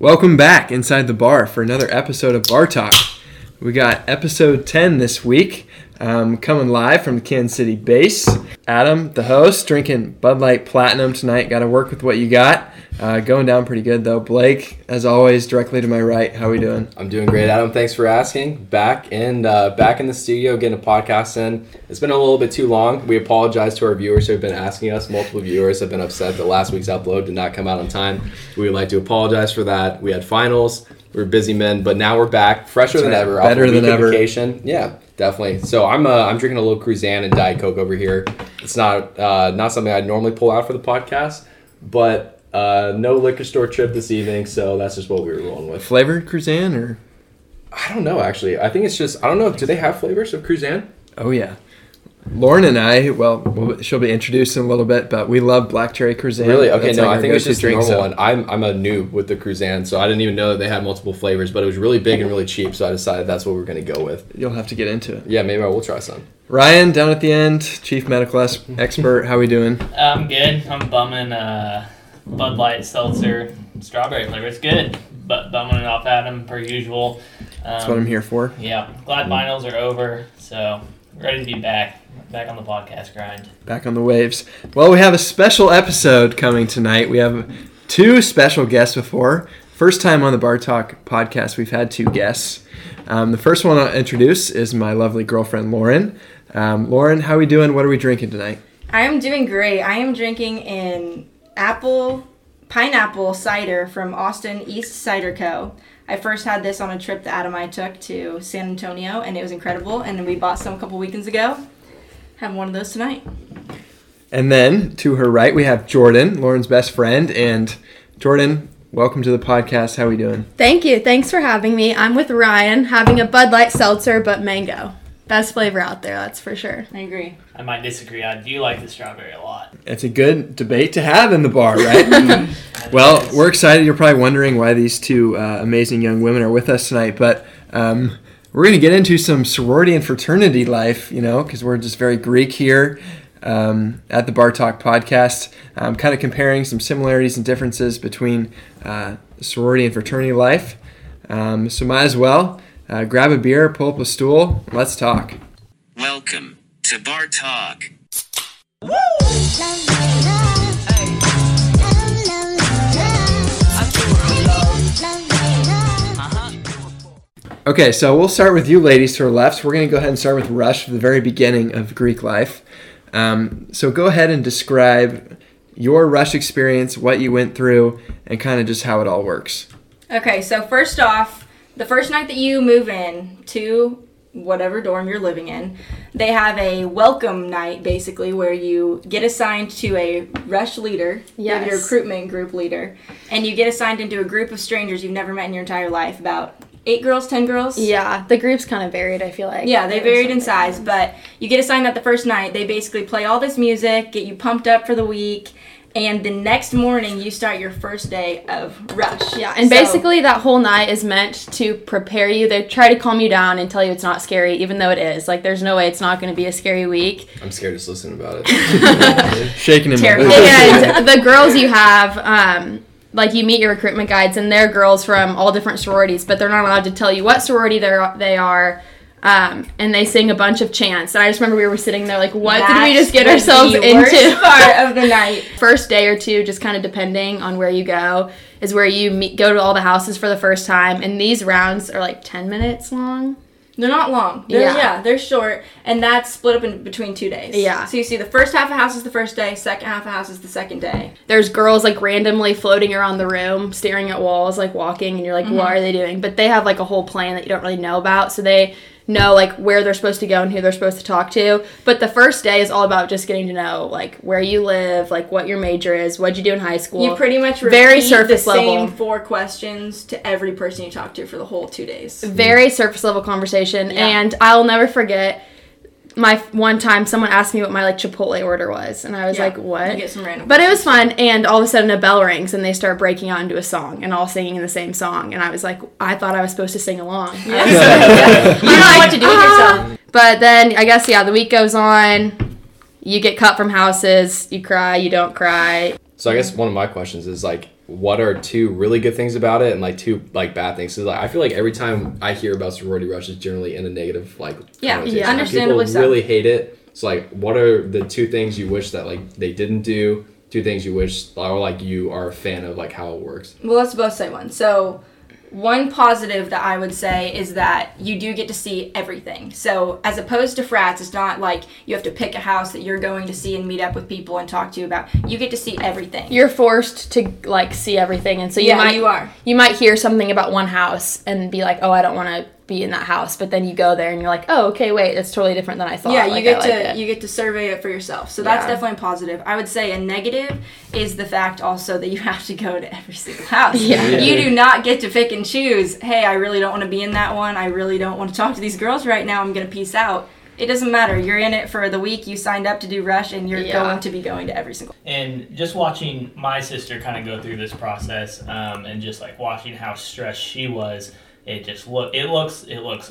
Welcome back inside the bar for another episode of Bar Talk. We got episode 10 this week, coming live from the Kansas City base. Adam, the host, drinking Bud Light Platinum tonight. Got to work with what you got. Going down pretty good, though. Blake, as always, directly to my right. How we doing? I'm doing great, Adam. Thanks for asking. Back in the studio, getting a podcast in. It's been a little bit too long. We apologize to our viewers who have been asking us. Multiple viewers have been upset that last week's upload did not come out on time. We would like to apologize for that. We had finals. We're busy men, but now we're back, fresher than ever. Better than ever. Vacation. Yeah, definitely. So I'm drinking a little Cruzan and Diet Coke over here. It's not something I'd normally pull out for the podcast, but no liquor store trip this evening, so that's just what we were rolling with. Flavored Cruzan, or? I don't know, actually. I think it's just, I don't know, do they have flavors of Cruzan? Oh, yeah. Lauren and I, well, she'll be introduced in a little bit, but we love black cherry Cruzan. Really? Okay, no, I think it's just a normal one. I'm a noob with the Cruzan, so I didn't even know that they had multiple flavors, but it was really big and really cheap, so I decided that's what we're going to go with. You'll have to get into it. Yeah, maybe I will try some. Ryan, down at the end, chief medical expert, how we doing? I'm good. I'm bumming Bud Light Seltzer strawberry flavor. It's good, but bumming it off Adam per usual. That's what I'm here for. Yeah, glad finals are over, so ready to be back on the podcast grind. Back on the waves. Well, we have a special episode coming tonight. We have two special guests before. First time on the Bar Talk podcast, we've had two guests. The first one I'll introduce is my lovely girlfriend, Lauren. Lauren, how are we doing? What are we drinking tonight? I'm doing great. I am drinking an pineapple cider from Austin East Cider Co. I first had this on a trip that Adam and I took to San Antonio, and it was incredible. And then we bought some a couple weekends ago. Having one of those tonight. And then, to her right, we have Jordyn, Lauren's best friend. And Jordyn, welcome to the podcast. How are we doing? Thank you. Thanks for having me. I'm with Ryan, having a Bud Light Seltzer, but mango. Best flavor out there, that's for sure. I agree. I might disagree. I do like the strawberry a lot. It's a good debate to have in the bar, right? Well, we're excited. You're probably wondering why these two amazing young women are with us tonight, but we're going to get into some sorority and fraternity life, you know, because we're just very Greek here at the Bar Talk podcast, kind of comparing some similarities and differences between sorority and fraternity life. So might as well grab a beer, pull up a stool, let's talk. Welcome to Bar Talk. Woo! Okay, so we'll start with you ladies to our left. We're going to go ahead and start with Rush from the very beginning of Greek life. So go ahead and describe your Rush experience, what you went through, and kind of just how it all works. Okay, so first off, the first night that you move in to whatever dorm you're living in, they have a welcome night, basically, where you get assigned to a Rush leader, yes, your recruitment group leader, and you get assigned into a group of strangers you've never met in your entire life, about 8 girls, 10 girls? Yeah, the groups kind of varied, I feel like. Yeah, they varied in size, but you get assigned that the first night. They basically play all this music, get you pumped up for the week, and the next morning you start your first day of Rush. Yeah, and basically that whole night is meant to prepare you. They try to calm you down and tell you it's not scary, even though it is. Like, there's no way it's not going to be a scary week. I'm scared just listening about it. Shaking in my boots. And the girls you have, like, you meet your recruitment guides, and they're girls from all different sororities, but they're not allowed to tell you what sorority they are, and they sing a bunch of chants. And I just remember we were sitting there like, what that did we just get ourselves into? Worst part of the night. First day or two, just kind of depending on where you go, is where you go to all the houses for the first time, and these rounds are like 10 minutes long. They're not long. They're short, and that's split up in between 2 days. Yeah. So you see the first half of house is the first day, second half of house is the second day. There's girls, like, randomly floating around the room, staring at walls, like, walking, and you're like, what are they doing? But they have, like, a whole plan that you don't really know about, so they know, like, where they're supposed to go and who they're supposed to talk to. But the first day is all about just getting to know, like, where you live, like, what your major is, what you do in high school. You pretty much repeat the same 4 questions to every person you talk to for the whole 2 days. Very surface level conversation. Yeah. And I'll never forget my one time someone asked me what my, like, Chipotle order was, and I was like, what? You get some random questions. It was fun, and all of a sudden a bell rings and they start breaking out into a song and all singing the same song, and I was like, I thought I was supposed to sing along. Yeah. You don't know what to do with yourself. But then I guess the week goes on, you get cut from houses, you cry, you don't cry. So I guess one of my questions is, like, what are two really good things about it and like two like bad things. So like I feel like every time I hear about sorority rush, it's generally in a negative like connotation. Yeah, understandably so. People really hate it. So like, what are the two things you wish that like they didn't do? Two things you wish, or like you are a fan of like how it works. Well, let's both say one. So one positive that I would say is that you do get to see everything. So as opposed to frats, it's not like you have to pick a house that you're going to see and meet up with people and talk to about. You get to see everything. You're forced to like see everything, and so you might hear something about one house and be like, oh, I don't want to be in that house, but then you go there and you're like, oh, okay, wait, it's totally different than I thought. Yeah, you like, you get to survey it for yourself. So that's definitely positive. I would say a negative is the fact also that you have to go to every single house. Yeah. You do not get to pick and choose, hey, I really don't want to be in that one. I really don't want to talk to these girls right now. I'm going to peace out. It doesn't matter. You're in it for the week. You signed up to do rush, and you're going to be going to every single. And just watching my sister kind of go through this process, and just like watching how stressed she was, it just looks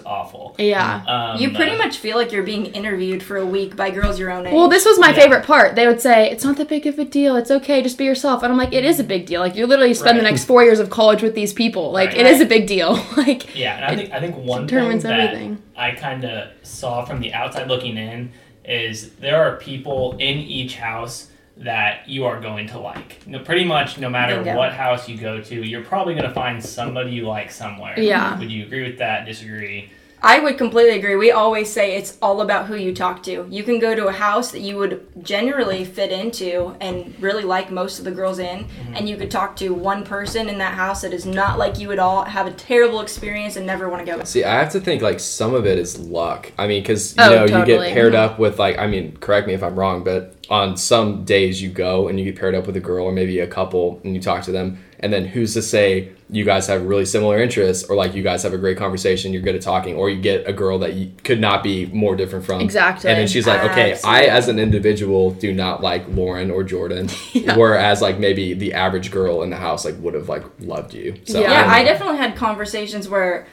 awful. Yeah. You pretty much feel like you're being interviewed for a week by girls your own age. Well, this was my favorite part. They would say, it's not that big of a deal. It's okay. Just be yourself. And I'm like, it is a big deal. Like, you literally spend the next 4 years of college with these people. Like, it is a big deal. Like, yeah, and I think one thing that I kind of saw from the outside looking in is there are people in each house that you are going to like. Pretty much no matter what house you go to, you're probably going to find somebody you like somewhere. Yeah. Would you agree with that? Disagree? I would completely agree. We always say it's all about who you talk to. You can go to a house that you would generally fit into and really like most of the girls in, and you could talk to one person in that house that is not like you at all, have a terrible experience, and never want to go. See, I have to think, like, some of it is luck. I mean, because, you get paired up with, like, I mean, correct me if I'm wrong, but on some days you go and you get paired up with a girl or maybe a couple and you talk to them. And then who's to say you guys have really similar interests or like you guys have a great conversation, you're good at talking, or you get a girl that you could not be more different from. Exactly. And then she's like, okay, absolutely. I as an individual do not like Lauren or Jordyn, whereas like maybe the average girl in the house like would have like loved you. So I definitely had conversations where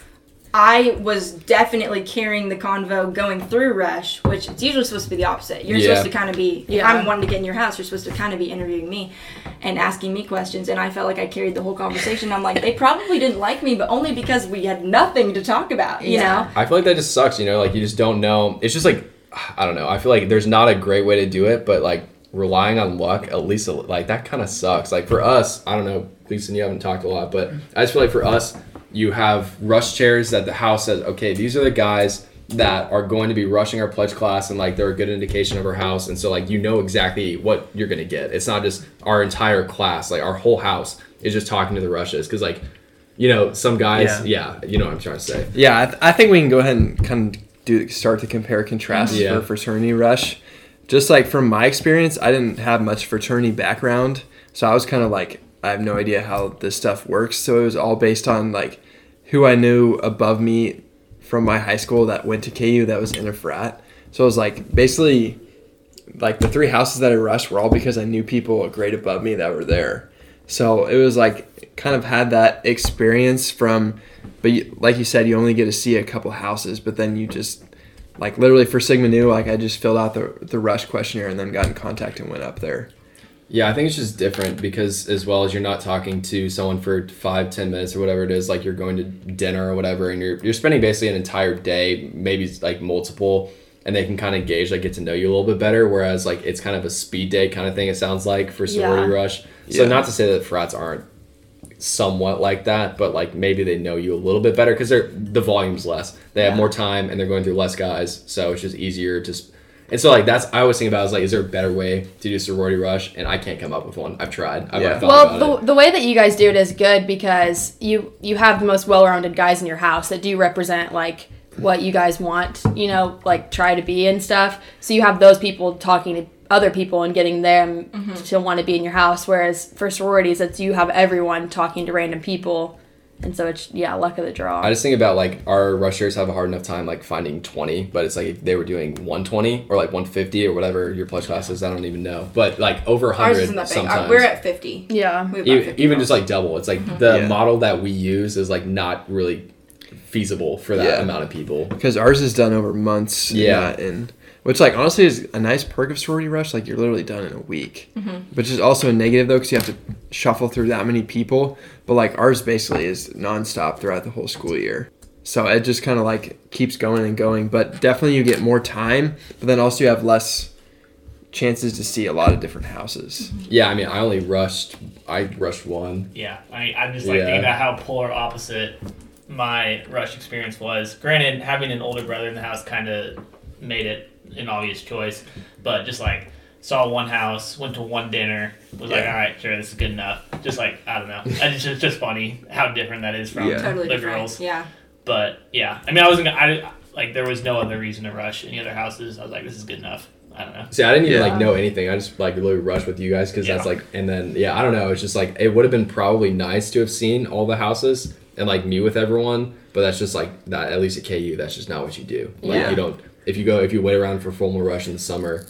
I was definitely carrying the convo going through rush, which it's usually supposed to be the opposite. You're supposed to kind of be, if I'm wanting to get in your house, you're supposed to kind of be interviewing me and asking me questions. And I felt like I carried the whole conversation. I'm like, they probably didn't like me, but only because we had nothing to talk about, you know? I feel like that just sucks, you know? Like, you just don't know. It's just like, I don't know. I feel like there's not a great way to do it, but like relying on luck, at least like that kind of sucks. Like for us, I don't know, Lisa, you haven't talked a lot, but I just feel like for us, you have rush chairs that the house says, okay, these are the guys that are going to be rushing our pledge class, and like they're a good indication of our house. And so like, you know exactly what you're going to get. It's not just our entire class, like our whole house is just talking to the rushes. Cause like, you know, some guys, you know what I'm trying to say. Yeah. I think we can go ahead and kind of start to compare contrast for fraternity rush. Just like from my experience, I didn't have much fraternity background. So I was kind of like, I have no idea how this stuff works. So it was all based on like who I knew above me from my high school that went to KU that was in a frat. So it was like basically like the three houses that I rushed were all because I knew people a grade above me that were there. So it was like kind of had that experience from, but you, like you said, you only get to see a couple houses, but then you just like literally for Sigma Nu, like I just filled out the rush questionnaire and then got in contact and went up there. Yeah, I think it's just different because as well as you're not talking to someone for 5-10 minutes or whatever it is, like you're going to dinner or whatever, and you're spending basically an entire day, maybe like multiple, and they can kind of gauge, like get to know you a little bit better, whereas like it's kind of a speed day kind of thing it sounds like for sorority rush. Yeah. So not to say that frats aren't somewhat like that, but like maybe they know you a little bit better because the volume's less. They have more time and they're going through less guys, so it's just easier to... And so, like, that's I always think about. I was like, is there a better way to do sorority rush? And I can't come up with one. I've tried. The way that you guys do it is good because you have the most well-rounded guys in your house that do represent like what you guys want, you know, like try to be and stuff. So you have those people talking to other people and getting them to want to be in your house. Whereas for sororities, it's you have everyone talking to random people. And so it's, luck of the draw. I just think about, like, our rushers have a hard enough time, like, finding 20, but it's like if they were doing 120 or, like, 150 or whatever your pledge class is, I don't even know. But, like, over 100 sometimes. Ours isn't that big. We're at 50. Yeah. Even just, like, double. It's, like, the model that we use is, like, not really feasible for that amount of people. Because ours is done over months. Yeah. And Which, like, honestly is a nice perk of sorority rush. Like, you're literally done in a week. Mm-hmm. Which is also a negative, though, because you have to shuffle through that many people. But, like, ours basically is nonstop throughout the whole school year. So it just kind of, like, keeps going and going. But definitely you get more time. But then also you have less chances to see a lot of different houses. Mm-hmm. Yeah, I mean, I rushed one. Yeah, I mean, I'm just, like, thinking about how polar opposite my rush experience was. Granted, having an older brother in the house kind of made it an obvious choice, but just like saw one house, went to one dinner, was like, all right, sure, this is good enough. Just like, I don't know, it's just funny how different that is from totally the girls. Yeah, but yeah, I mean, there was no other reason to rush any other houses. I was like, this is good enough. I don't know. See, I didn't even like know anything. I just like really rushed with you guys because that's like, and then I don't know. It's just like it would have been probably nice to have seen all the houses and like meet with everyone, but that's just like that. At least at KU, that's just not what you do. Like you don't. If you wait around for formal rush in the summer,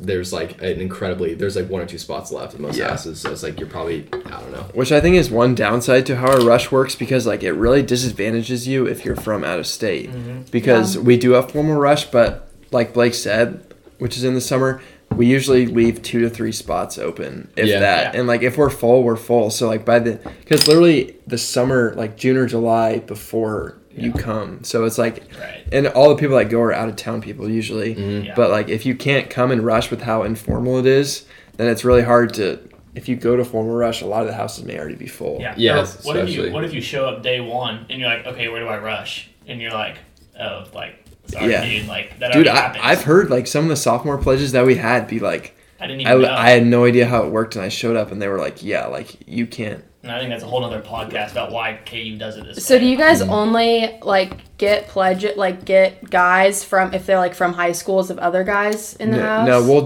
there's like there's like one or two spots left in most classes. So it's like you're probably, I don't know. Which I think is one downside to how a rush works because like it really disadvantages you if you're from out of state. Mm-hmm. Because we do have formal rush, but like Blake said, which is in the summer, we usually leave 2 to 3 spots open, if that. Yeah. And like if we're full, we're full. So like because literally the summer, like June or July before you come, so it's like and all the people that go are out of town people usually, but like if you can't come and rush with how informal it is, then it's really hard to, if you go to formal rush, a lot of the houses may already be full. What if you show up day one and you're like, okay, where do I rush, and you're like, oh, like sorry dude, like that dude, I've heard like some of the sophomore pledges that we had be like, I had no idea how it worked, and I showed up and they were like, yeah, like you can't. And I think that's a whole other podcast about why KU does it this way. So do you guys only like get guys from, if they're like from high schools of other guys in the house? No, we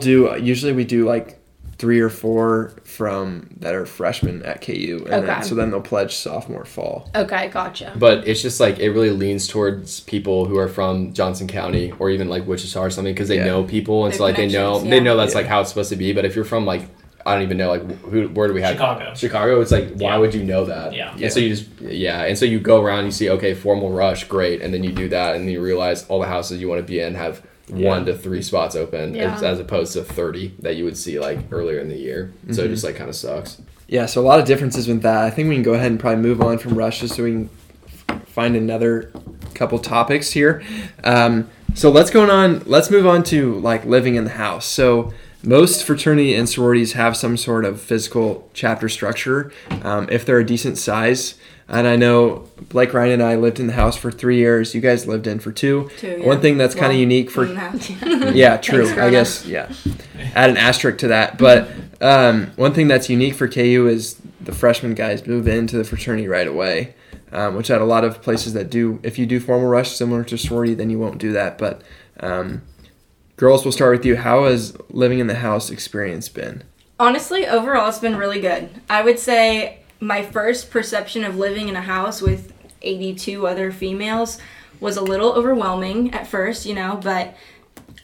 do like 3 or 4 from that are freshmen at KU, and then they'll pledge sophomore fall. Okay, gotcha. But it's just like it really leans towards people who are from Johnson County or even like Wichita or something because they know people, and so like they know that's like how it's supposed to be. But if you're from like, I don't even know, like, where do we have? Chicago. It's like, why would you know that? Yeah. And so you just, and so you go around, and you see, okay, formal rush, great. And then you do that, and then you realize all the houses you want to be in have 1 to 3 spots open, as opposed to 30 that you would see, like, earlier in the year. Mm-hmm. So it just, like, kind of sucks. Yeah, so a lot of differences with that. I think we can go ahead and probably move on from rush just so we can find another couple topics here. So let's move on to, like, living in the house. So most fraternity and sororities have some sort of physical chapter structure, if they're a decent size. And I know Blake, Ryan, and I lived in the house for 3 years. You guys lived in for 2. One thing that's kind of unique for... yeah, true. I guess, add an asterisk to that. But one thing that's unique for KU is the freshman guys move into the fraternity right away, which at a lot of places that do... If you do formal rush similar to sorority, then you won't do that. But... girls, we'll start with you. How has living in the house experience been? Honestly, overall, it's been really good. I would say my first perception of living in a house with 82 other females was a little overwhelming at first, but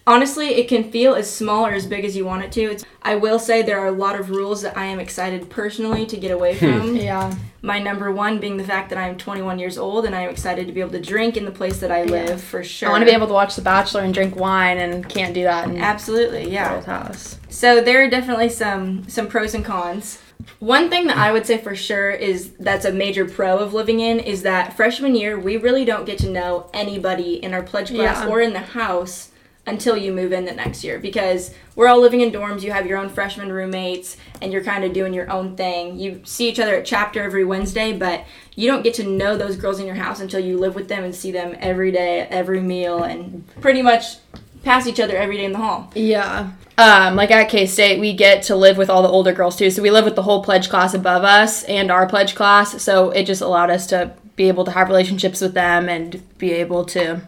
honestly, it can feel as small or as big as you want it to. I will say there are a lot of rules that I am excited personally to get away from. Yeah. My number one being the fact that I am 21 years old and I am excited to be able to drink in the place that I live, for sure. I want to be able to watch The Bachelor and drink wine, and can't do that in the old house. So there are definitely some pros and cons. One thing that I would say for sure is that's a major pro of living in is that freshman year, we really don't get to know anybody in our pledge class or in the house until you move in the next year, because we're all living in dorms, you have your own freshman roommates, and you're kind of doing your own thing. You see each other at chapter every Wednesday, but you don't get to know those girls in your house until you live with them and see them every day, every meal, and pretty much pass each other every day in the hall. Yeah. Like at K-State, we get to live with all the older girls too, so we live with the whole pledge class above us and our pledge class, so it just allowed us to be able to have relationships with them and be able to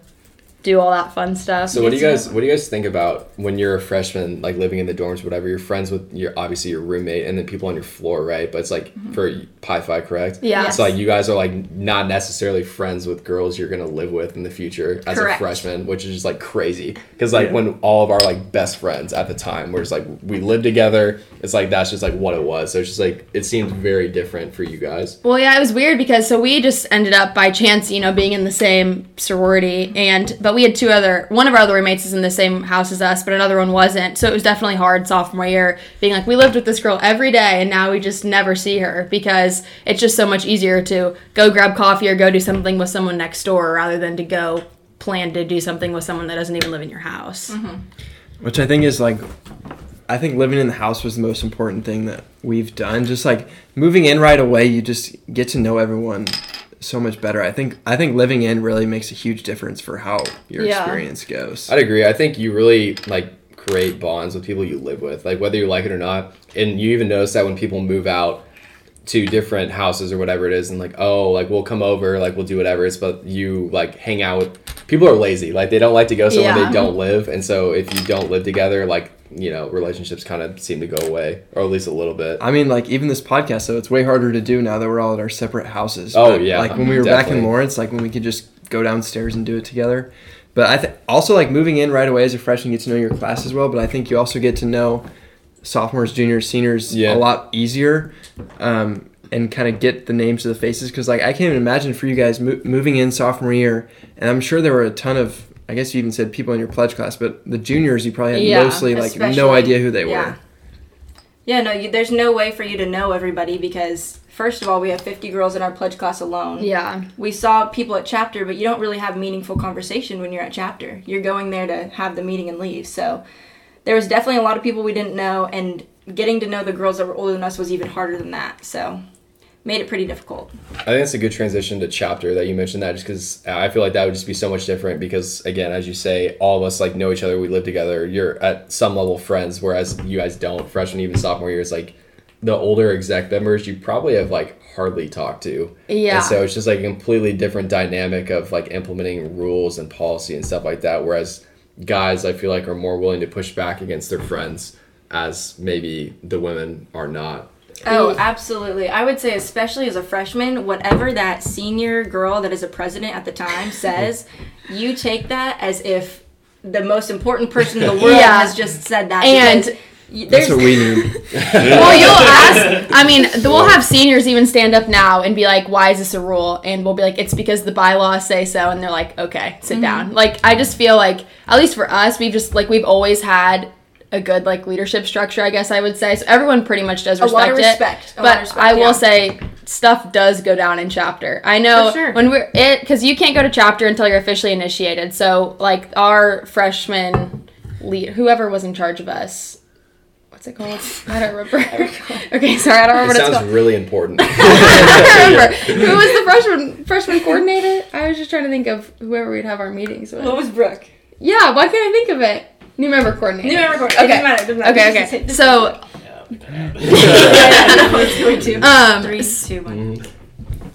do all that fun stuff. So what do you guys think about when you're a freshman, like living in the dorms, whatever, you're friends with your roommate and then people on your floor, right? But it's like for Pi Phi, correct? Yeah. Yes. So like you guys are like not necessarily friends with girls you're going to live with in the future as a freshman, which is just like crazy. Because like when all of our like best friends at the time were just like, we lived together, it's like that's just like what it was. So it's just like, it seemed very different for you guys. Well, yeah, it was weird because so we just ended up by chance, being in the same sorority, and But we had one of our other roommates is in the same house as us, but another one wasn't. So it was definitely hard sophomore year being like, we lived with this girl every day and now we just never see her, because it's just so much easier to go grab coffee or go do something with someone next door rather than to go plan to do something with someone that doesn't even live in your house. Mm-hmm. Which I think is like, I think living in the house was the most important thing that we've done. Just like moving in right away, you just get to know everyone so much better. I think living in really makes a huge difference for how your experience goes. I'd agree. I think you really like create bonds with people you live with, like whether you like it or not. And you even notice that when people move out to different houses or whatever it is, and like, oh, like we'll come over, like we'll do whatever. It's but you like hang out with people are lazy. Like they don't like to go somewhere they don't live. And so if you don't live together, like, you know, relationships kind of seem to go away, or at least a little bit. I mean, like, even this podcast, so it's way harder to do now that we're all at our separate houses. Oh, yeah. Like, when we were definitely back in Lawrence, like, when we could just go downstairs and do it together. But also, like, moving in right away as a freshman, you get to know your class as well, but I think you also get to know sophomores, juniors, seniors a lot easier, and kind of get the names of the faces, because, like, I can't even imagine for you guys moving in sophomore year, and I'm sure there were a ton of, I guess you even said people in your pledge class, but the juniors, you probably had mostly like no idea who they were. Yeah, no, there's no way for you to know everybody, because first of all, we have 50 girls in our pledge class alone. Yeah. We saw people at chapter, but you don't really have meaningful conversation when you're at chapter. You're going there to have the meeting and leave. So there was definitely a lot of people we didn't know, and getting to know the girls that were older than us was even harder than that. So made it pretty difficult. I think it's a good transition to chapter that you mentioned that, just because I feel like that would just be so much different, because again, as you say, all of us like know each other, we live together, you're at some level friends, whereas you guys don't. Freshman, even sophomore year, is like the older exec members you probably have like hardly talked to. Yeah. And so it's just like a completely different dynamic of like implementing rules and policy and stuff like that, whereas guys I feel like are more willing to push back against their friends, as maybe the women are not. Oh, absolutely. I would say, especially as a freshman, whatever that senior girl that is a president at the time says, you take that as if the most important person in the world has just said that. And that's what we need. Well, you'll ask. I mean, we'll have seniors even stand up now and be like, why is this a rule? And we'll be like, it's because the bylaws say so. And they're like, okay, sit down. Like, I just feel like, at least for us, we've always had a good like leadership structure, I guess I would say. So everyone pretty much does respect it. A lot of respect. But I will say stuff does go down in chapter. I know when we're it, because you can't go to chapter until you're officially initiated. So like our freshman lead, whoever was in charge of us. What's it called? I don't remember. Okay, sorry, I don't remember what it's called. It sounds really important. I don't remember. Who was the freshman coordinator? I was just trying to think of whoever we'd have our meetings with. What was Brooke? Yeah, why can't I think of it? New member coordinator. Okay. So,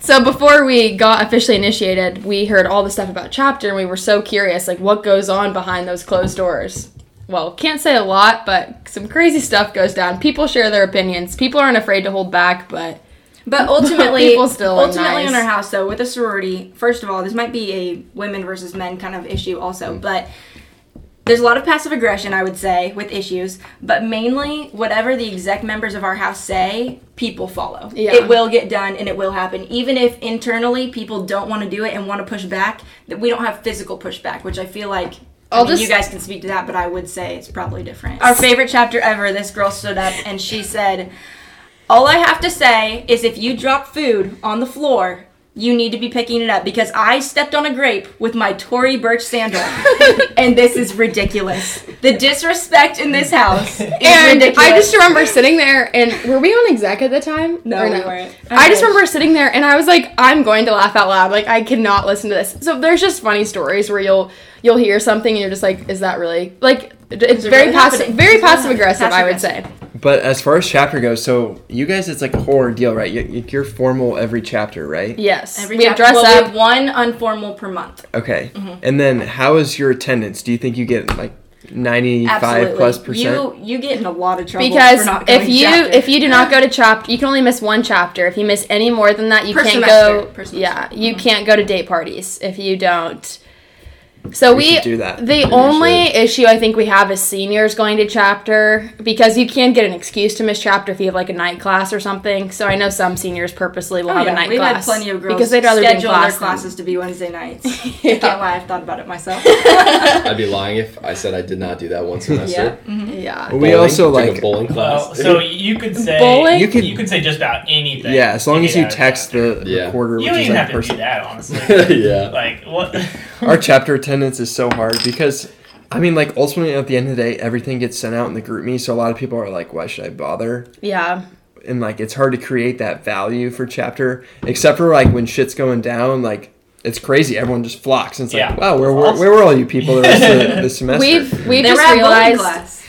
so before we got officially initiated, we heard all the stuff about chapter, and we were so curious, like what goes on behind those closed doors. Well, can't say a lot, but some crazy stuff goes down. People share their opinions. People aren't afraid to hold back, but ultimately, people still nice. In our house though, with a sorority. First of all, this might be a women versus men kind of issue also, but there's a lot of passive aggression, I would say, with issues, but mainly whatever the exec members of our house say, people follow. Yeah. It will get done and it will happen. Even if internally people don't want to do it and want to push back, that we don't have physical pushback, which I feel like you guys can speak to that, but I would say it's probably different. Our favorite chapter ever, this girl stood up and she said, all I have to say is if you drop food on the floor, you need to be picking it up, because I stepped on a grape with my Tory Burch sandal, and this is ridiculous. The disrespect in this house is ridiculous. I just remember sitting there, and were we on exec at the time? No, we weren't. I just remember sitting there, and I was like, I'm going to laugh out loud. Like, I cannot listen to this. So there's just funny stories where you'll hear something, and you're just like, is that really? Like, it's very passive-aggressive, I would say. But as far as chapter goes, so you guys, it's like a horror deal, right? You're formal every chapter, right? Yes. We have one unformal per month. Okay. Mm-hmm. And then how is your attendance? Do you think you get like 95%+? You get in a lot of trouble because for not going to chapter. Because if you do not go to chapter, you can only miss one chapter. If you miss any more than that, you can't go. You can't go to date parties if you don't. So we do that. The only issue I think we have is seniors going to chapter, because you can get an excuse to miss chapter if you have like a night class or something. So I know some seniors purposely will have a night class. We've had plenty of girls because they'd rather schedule their classes to be Wednesday nights. I can't lie, I've thought about it myself. I'd be lying if I said I did not do that one semester. Yeah. Mm-hmm. Yeah. Well, we also like a bowling class. So you could say bowling? You could say just about anything. Yeah, as long as you text the recorder. You don't even have to do that, honestly. Yeah. Like what? Our chapter attendance is so hard because, I mean, like, ultimately at the end of the day, everything gets sent out in the group me, so a lot of people are like, why should I bother? Yeah. And, like, it's hard to create that value for chapter, except for, like, when shit's going down, like, it's crazy. Everyone just flocks. And it's like, wow, where were all you people the rest of the semester? We've just realized...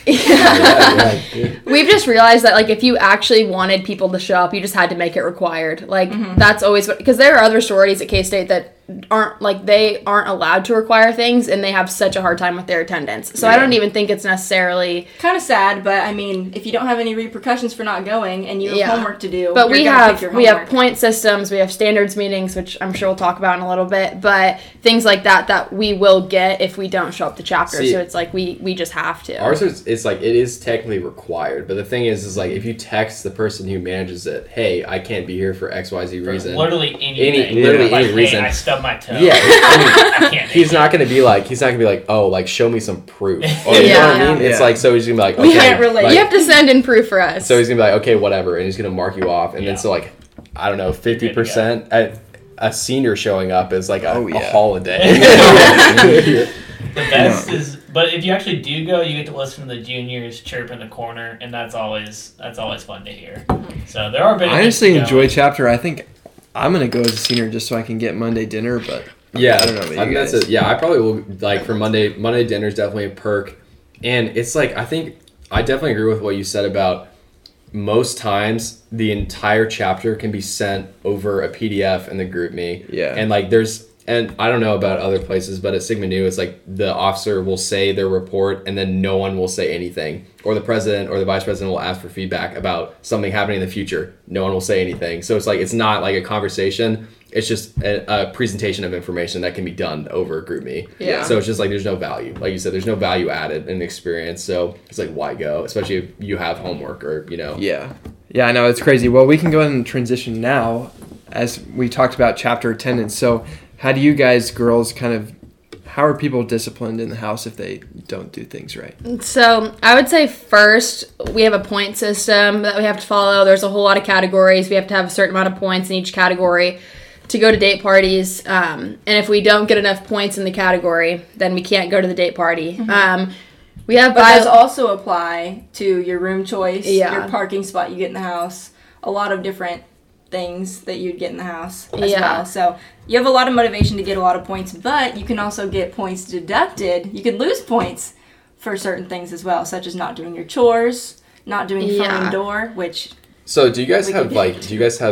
We've just realized that, like, if you actually wanted people to show up, you just had to make it required. Like, that's always... Because there are other sororities at K-State that aren't, like, they aren't allowed to require things, and they have such a hard time with their attendance. So I don't even think it's necessarily... Kind of sad, but, I mean, if you don't have any repercussions for not going, and you have homework to do, but we have point systems, we have standards meetings, which I'm sure we'll talk about in a little bit, but things like that we will get if we don't show up to chapter. See, so it's like, we just have to. Ours is, it's like, it is technically required, but the thing is like, if you text the person who manages it, hey, I can't be here for XYZ reason. For literally any reason. Hey, I stubbed my toe. Yeah. I can't. He's not gonna be like, oh, like, show me some proof. Oh, you know what I mean? Yeah. It's like, so he's gonna be like, okay, we can't relate. Like, you have to send in proof for us. So he's gonna be like, okay, whatever, and he's gonna mark you off, and then so like, I don't know, 50% a senior showing up is like a holiday. The best is. But if you actually do go, you get to listen to the juniors chirp in the corner, and that's always fun to hear. So there are benefits. I honestly enjoy chapter. I think I'm gonna go as a senior just so I can get Monday dinner. But I don't know about you guys. I probably will, like, for Monday dinner is definitely a perk, and it's like, I think I definitely agree with what you said about most times the entire chapter can be sent over a PDF in the group me. Yeah, and like there's. And I don't know about other places, but at Sigma Nu, it's like the officer will say their report and then no one will say anything. Or the president or the vice president will ask for feedback about something happening in the future. No one will say anything. So it's like, it's not like a conversation. It's just a presentation of information that can be done over a GroupMe. Yeah. So it's just like, there's no value. Like you said, there's no value added in the experience. So it's like, why go? Especially if you have homework or, you know. Yeah. Yeah, I know. It's crazy. Well, we can go ahead and transition now as we talked about chapter attendance. So... How do you guys, girls, how are people disciplined in the house if they don't do things right? So I would say first, we have a point system that we have to follow. There's a whole lot of categories. We have to have a certain amount of points in each category to go to date parties. And if we don't get enough points in the category, then we can't go to the date party. Mm-hmm. We have. But those also apply to your room choice, your parking spot you get in the house, a lot of different things that you'd get in the house as well. So you have a lot of motivation to get a lot of points, but you can also get points deducted. You can lose points for certain things as well, such as not doing your chores, not doing front door, which... So do you guys have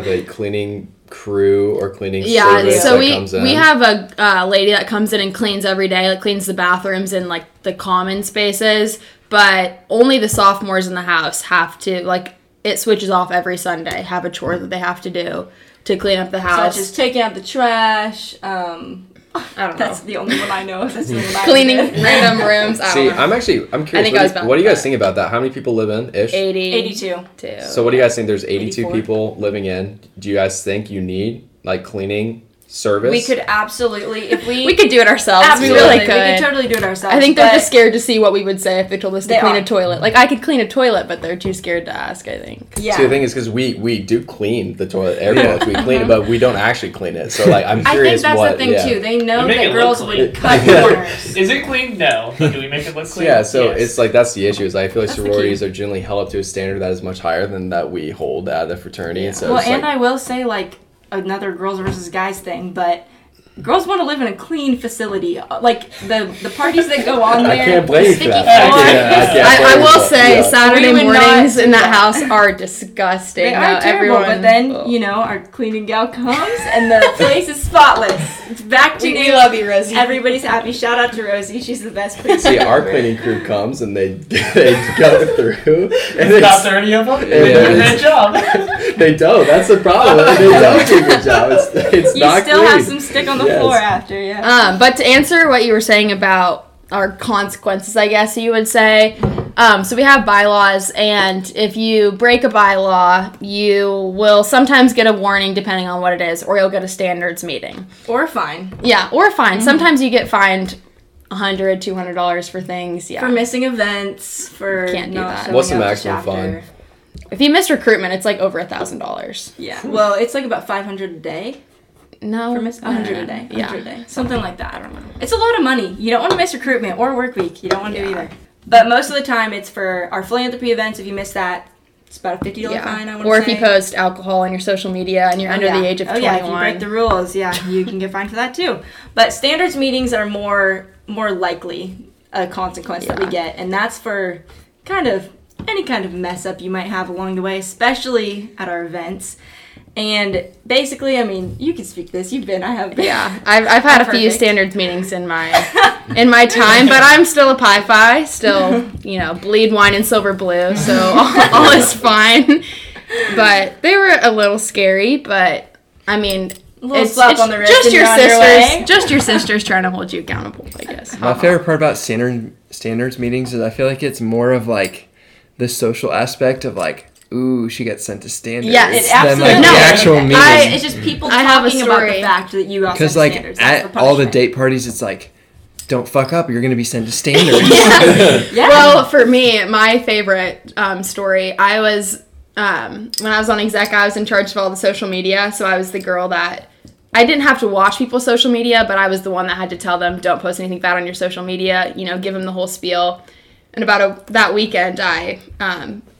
a cleaning crew or cleaning service that comes in? Yeah, so we have a lady that comes in and cleans every day, like cleans the bathrooms and like the common spaces, but only the sophomores in the house have to, like... It switches off every Sunday, have a chore that they have to do to clean up the house. Such as taking out the trash. I don't know. That's the only one I know. That's the one cleaning random rooms. I don't know. I'm curious. What do you guys think about that? How many people live in, ish? 82. So what do you guys think? There's 84 people living in. Do you guys think you need, like, cleaning service? We could absolutely, if we... we could do it ourselves. Absolutely. We really could. We could totally do it ourselves. I think they're just scared to see what we would say if they told us to clean a toilet. Like, I could clean a toilet, but they're too scared to ask, I think. Yeah. See, the thing is, because we do clean the toilet. Every we clean it, but we don't actually clean it. So, like, I'm curious I think that's the thing, too. They know that girls would cut corners. Is it clean? No. Do we make it look clean? Yeah, so it's like, that's the issue. Is I feel like sororities are generally held up to a standard that is much higher than that we hold at the fraternity. So well, and I will say, like, another girls versus guys thing, but girls want to live in a clean facility. Like, the parties that go on there. I can't blame you for that. I will say, Saturday mornings in that house are disgusting. They are terrible, but then, you know, our cleaning gal comes, and the place is spotless. It's back to you. We love you, Rosie. Everybody's happy. Shout out to Rosie. She's the best cleaner. See, our cleaning crew comes, and they go through. And there's not 30 of them. They're doing their job. They don't. That's the problem. They don't do a good job. It's not clean. You still have some stick on the floor after, but to answer what you were saying about our consequences, I guess you would say, so we have bylaws, and if you break a bylaw, you will sometimes get a warning depending on what it is, or you'll get a standards meeting. Or a fine. Yeah, or a fine. Mm-hmm. Sometimes you get fined $100, $200 for things. Yeah. For missing events, for can't do that. What's the maximum fine? If you miss recruitment, it's like over $1,000. Yeah. Well, it's like about $500 a day. No. For $100 a day. Yeah. A day. Something like that. I don't know. It's a lot of money. You don't want to miss recruitment or work week. You don't want to do either. But most of the time, it's for our philanthropy events. If you miss that, it's about a $50 fine, I want to say. Or if you post alcohol on your social media and you're under the age of 21. Yeah, if you break the rules, you can get fined for that too. But standards meetings are more likely a consequence that we get. And that's for kind of any kind of mess up you might have along the way, especially at our events. And basically, I mean, you can speak to this. You've been, I have been. Yeah, I've had a few standards meetings in my time, but I'm still a Pi Phi, still, bleed wine and silver blue, so all is fine. But they were a little scary, but I mean, it's on the wrist just your sisters trying to hold you accountable, I guess. My favorite part about standards meetings is I feel like it's more of like the social aspect of like, ooh, she got sent to standards. Yeah, it absolutely. Then, like, the actual meeting. It's just people talking about the fact that you got sent to standards. Because, like, at all the date parties, it's like, don't fuck up, you're going to be sent to standards. Yeah. Well, for me, my favorite story, I was, when I was on exec, I was in charge of all the social media, so I was the girl that, I didn't have to watch people's social media, but I was the one that had to tell them, don't post anything bad on your social media, give them the whole spiel. And about that weekend, I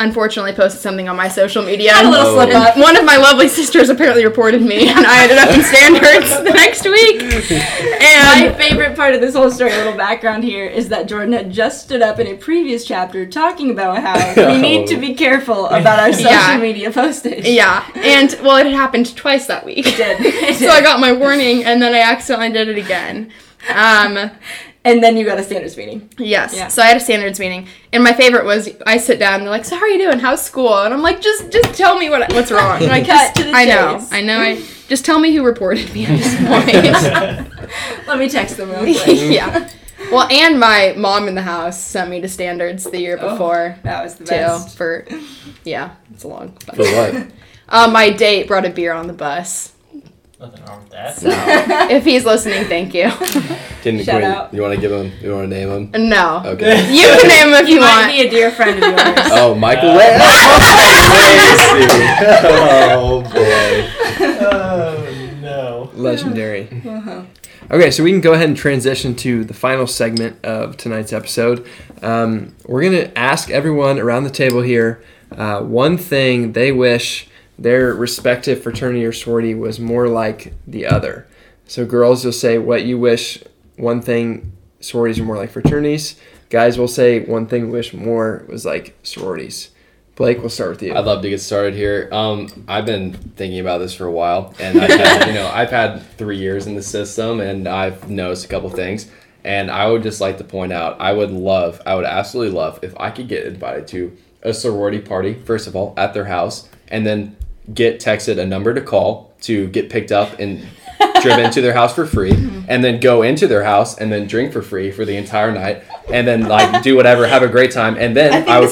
unfortunately posted something on my social media. Had a little slip up. One of my lovely sisters apparently reported me, and I ended up in standards the next week. And my favorite part of this whole story, a little background here, is that Jordyn had just stood up in a previous chapter talking about how we need to be careful about our social media postage. Yeah, and well, it had happened twice that week. It did. So I got my warning, and then I accidentally did it again. And then you got a standards meeting. Yes. Yeah. So I had a standards meeting. And my favorite was I sit down and they're like, so how are you doing? How's school? And I'm like, just tell me what's wrong. And I cut to the chase. I know. Just tell me who reported me at this point. Let me text them real quick. Yeah. Well, and my mom in the house sent me to standards the year before. That was the best. Too, it's a long bus. For what? My date brought a beer on the bus. Nothing wrong with that. So, if he's listening, thank you. Shout out. You want to give him? You want to name him? No. Okay. You can name him if you want. He might be a dear friend of yours. Oh, Michael. Oh, boy. Oh, no. Legendary. Uh-huh. Okay, so we can go ahead and transition to the final segment of tonight's episode. We're going to ask everyone around the table here one thing they wish their respective fraternity or sorority was more like the other. So girls, you'll say what you wish one thing sororities are more like fraternities. Guys will say one thing wish more was like sororities. Blake, we'll start with you. I'd love to get started here. I've been thinking about this for a while, and I've had 3 years in the system, and I've noticed a couple things. And I would just like to point out, I would absolutely love if I could get invited to a sorority party, first of all, at their house, and then get texted a number to call to get picked up and driven to their house for free, and then go into their house and then drink for free for the entire night, and then like do whatever, have a great time, and then I would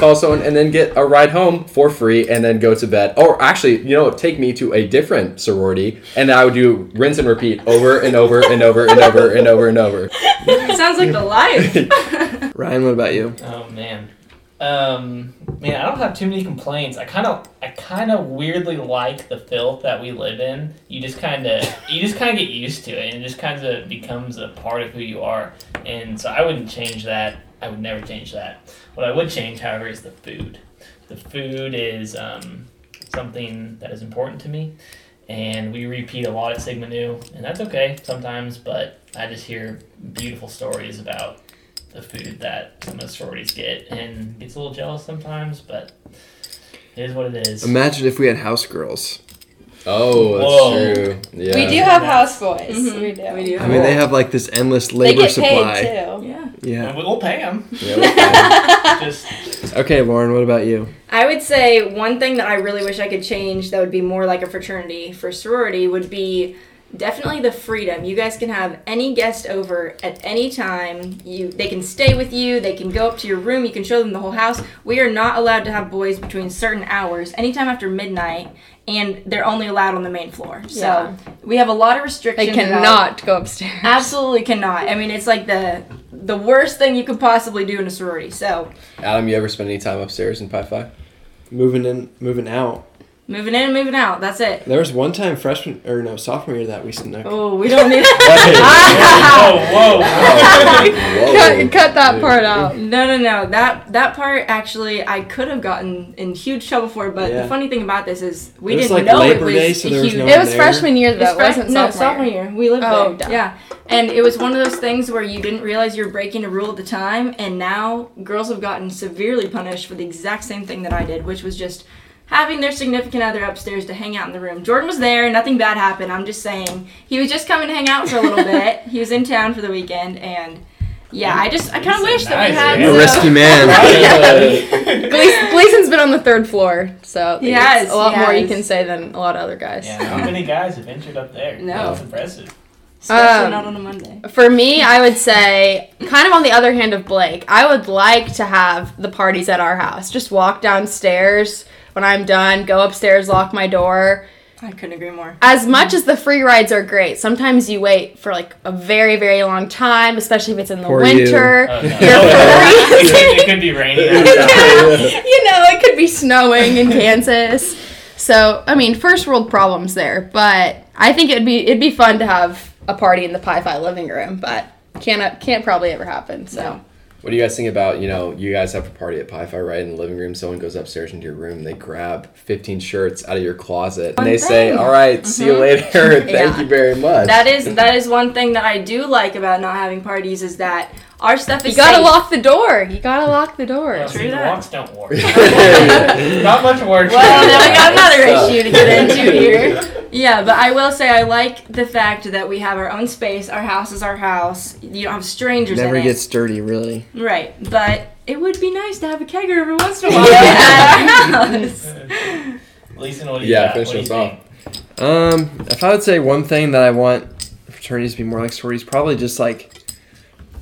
call someone and then get a ride home for free and then go to bed. Or actually, take me to a different sorority, and I would do rinse and repeat over and over and over and over and over and over. It sounds like the life. Ryan, what about you? Oh man. I don't have too many complaints. I kind of weirdly like the filth that we live in. You just kind of get used to it, and it just kind of becomes a part of who you are. And so I wouldn't change that. I would never change that. What I would change, however, is the food. The food is something that is important to me, and we repeat a lot at Sigma Nu, and that's okay sometimes. But I just hear beautiful stories about the food that some of the sororities get, and gets a little jealous sometimes, but it is what it is. Imagine if we had house girls. Oh, that's true. Yeah. We do have house boys. Mm-hmm. We do. I mean, they have like this endless labor supply. They get paid, too. Yeah. Yeah. We'll pay them. Yeah, we'll pay them. Just... Okay, Lauren, what about you? I would say one thing that I really wish I could change that would be more like a fraternity for sorority would be definitely the freedom. You guys can have any guest over at any time. They can stay with you. They can go up to your room. You can show them the whole house. We are not allowed to have boys between certain hours, anytime after midnight, and they're only allowed on the main floor. Yeah. So we have a lot of restrictions. They cannot go upstairs. Absolutely cannot. I mean, it's like the worst thing you could possibly do in a sorority. So, Adam, you ever spend any time upstairs in Pi Phi? Moving in, moving out. Moving in and moving out. That's it. There was one time sophomore year that we snuck. Oh, we don't need whoa. Cut that part out. No. That part, actually, I could have gotten in huge trouble for, but the funny thing about this is we didn't know it was huge. It was like Labor Day, so there was no one there. It was freshman year, though. It wasn't sophomore year. We lived there. Yeah. And it was one of those things where you didn't realize you were breaking a rule at the time, and now girls have gotten severely punished for the exact same thing that I did, which was just... having their significant other upstairs to hang out in the room. Jordyn was there. Nothing bad happened. I'm just saying. He was just coming to hang out for a little bit. He was in town for the weekend. And, I kind of wish that we had. You're a risky man. Gleason's been on the third floor. So there's a lot more you can say than a lot of other guys. Yeah, how many guys have ventured up there? No. That's impressive. Especially not on a Monday. For me, I would say, kind of on the other hand of Blake, I would like to have the parties at our house. Just walk downstairs. When I'm done, go upstairs, lock my door. I couldn't agree more. As much as the free rides are great, sometimes you wait for like a very, very long time, especially if it's in the winter. You. Oh, no. It could be raining. It could be snowing in Kansas. So, I mean, first world problems there, but I think it'd be fun to have a party in the Pi Phi living room, but can't probably ever happen. So. No. What do you guys think about, you guys have a party at Pi Phi, right, in the living room, someone goes upstairs into your room, they grab 15 shirts out of your closet, and they say, all right, see you later, thank you very much. That is one thing that I do like about not having parties is that our stuff is safe. You gotta lock the door. No, true that. The locks don't work. Not much work. Well, then we got another issue to get into here. Yeah, but I will say I like the fact that we have our own space. Our house is our house. You don't have strangers in it. Never gets dirty, really. Right, but it would be nice to have a kegger every once in a while at our house. Lisa, what do you got? Finish us off. If I would say one thing that I want fraternities to be more like sororities, probably just like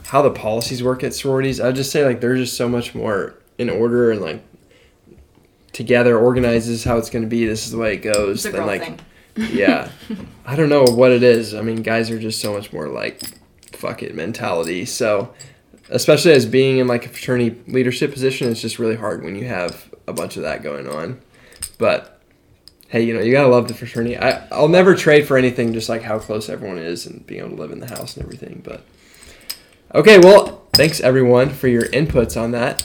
how the policies work at sororities, I'd just say like they're just so much more in order and like together, organized, this is how it's going to be, this is the way it goes. It's a girl thing. Yeah. I don't know what it is. I mean, guys are just so much more like fuck it mentality. So especially as being in like a fraternity leadership position, it's just really hard when you have a bunch of that going on. But hey, you got to love the fraternity. I'll never trade for anything, just like how close everyone is and being able to live in the house and everything, but... Okay, well, thanks everyone for your inputs on that.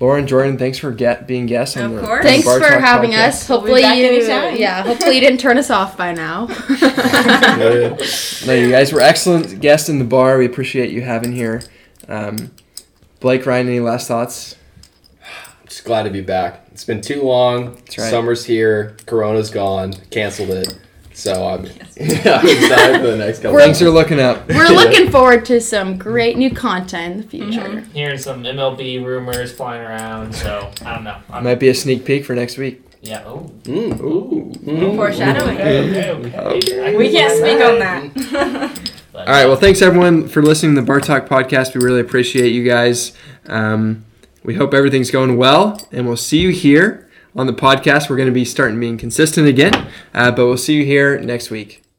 Lauren, Jordyn, thanks for being guests on the Bar Talk. Thanks for having us. Hopefully you didn't turn us off by now. No, you guys were excellent guests in the bar. We appreciate you having here. Blake, Ryan, any last thoughts? I'm just glad to be back. It's been too long. That's right. Summer's here. Corona's gone. Canceled it. So I'm excited for the next couple. Things are looking up. We're looking forward to some great new content in the future. Mm-hmm. Hearing some MLB rumors flying around, so I don't know. Might be a sneak peek for next week. Yeah. Oh. Mm. Ooh. Mm. Foreshadowing. Okay. We can't speak on that. All right. Well, thanks everyone for listening to the Bar Talk podcast. We really appreciate you guys. We hope everything's going well, and we'll see you here. On the podcast, we're going to be starting being consistent again, but we'll see you here next week.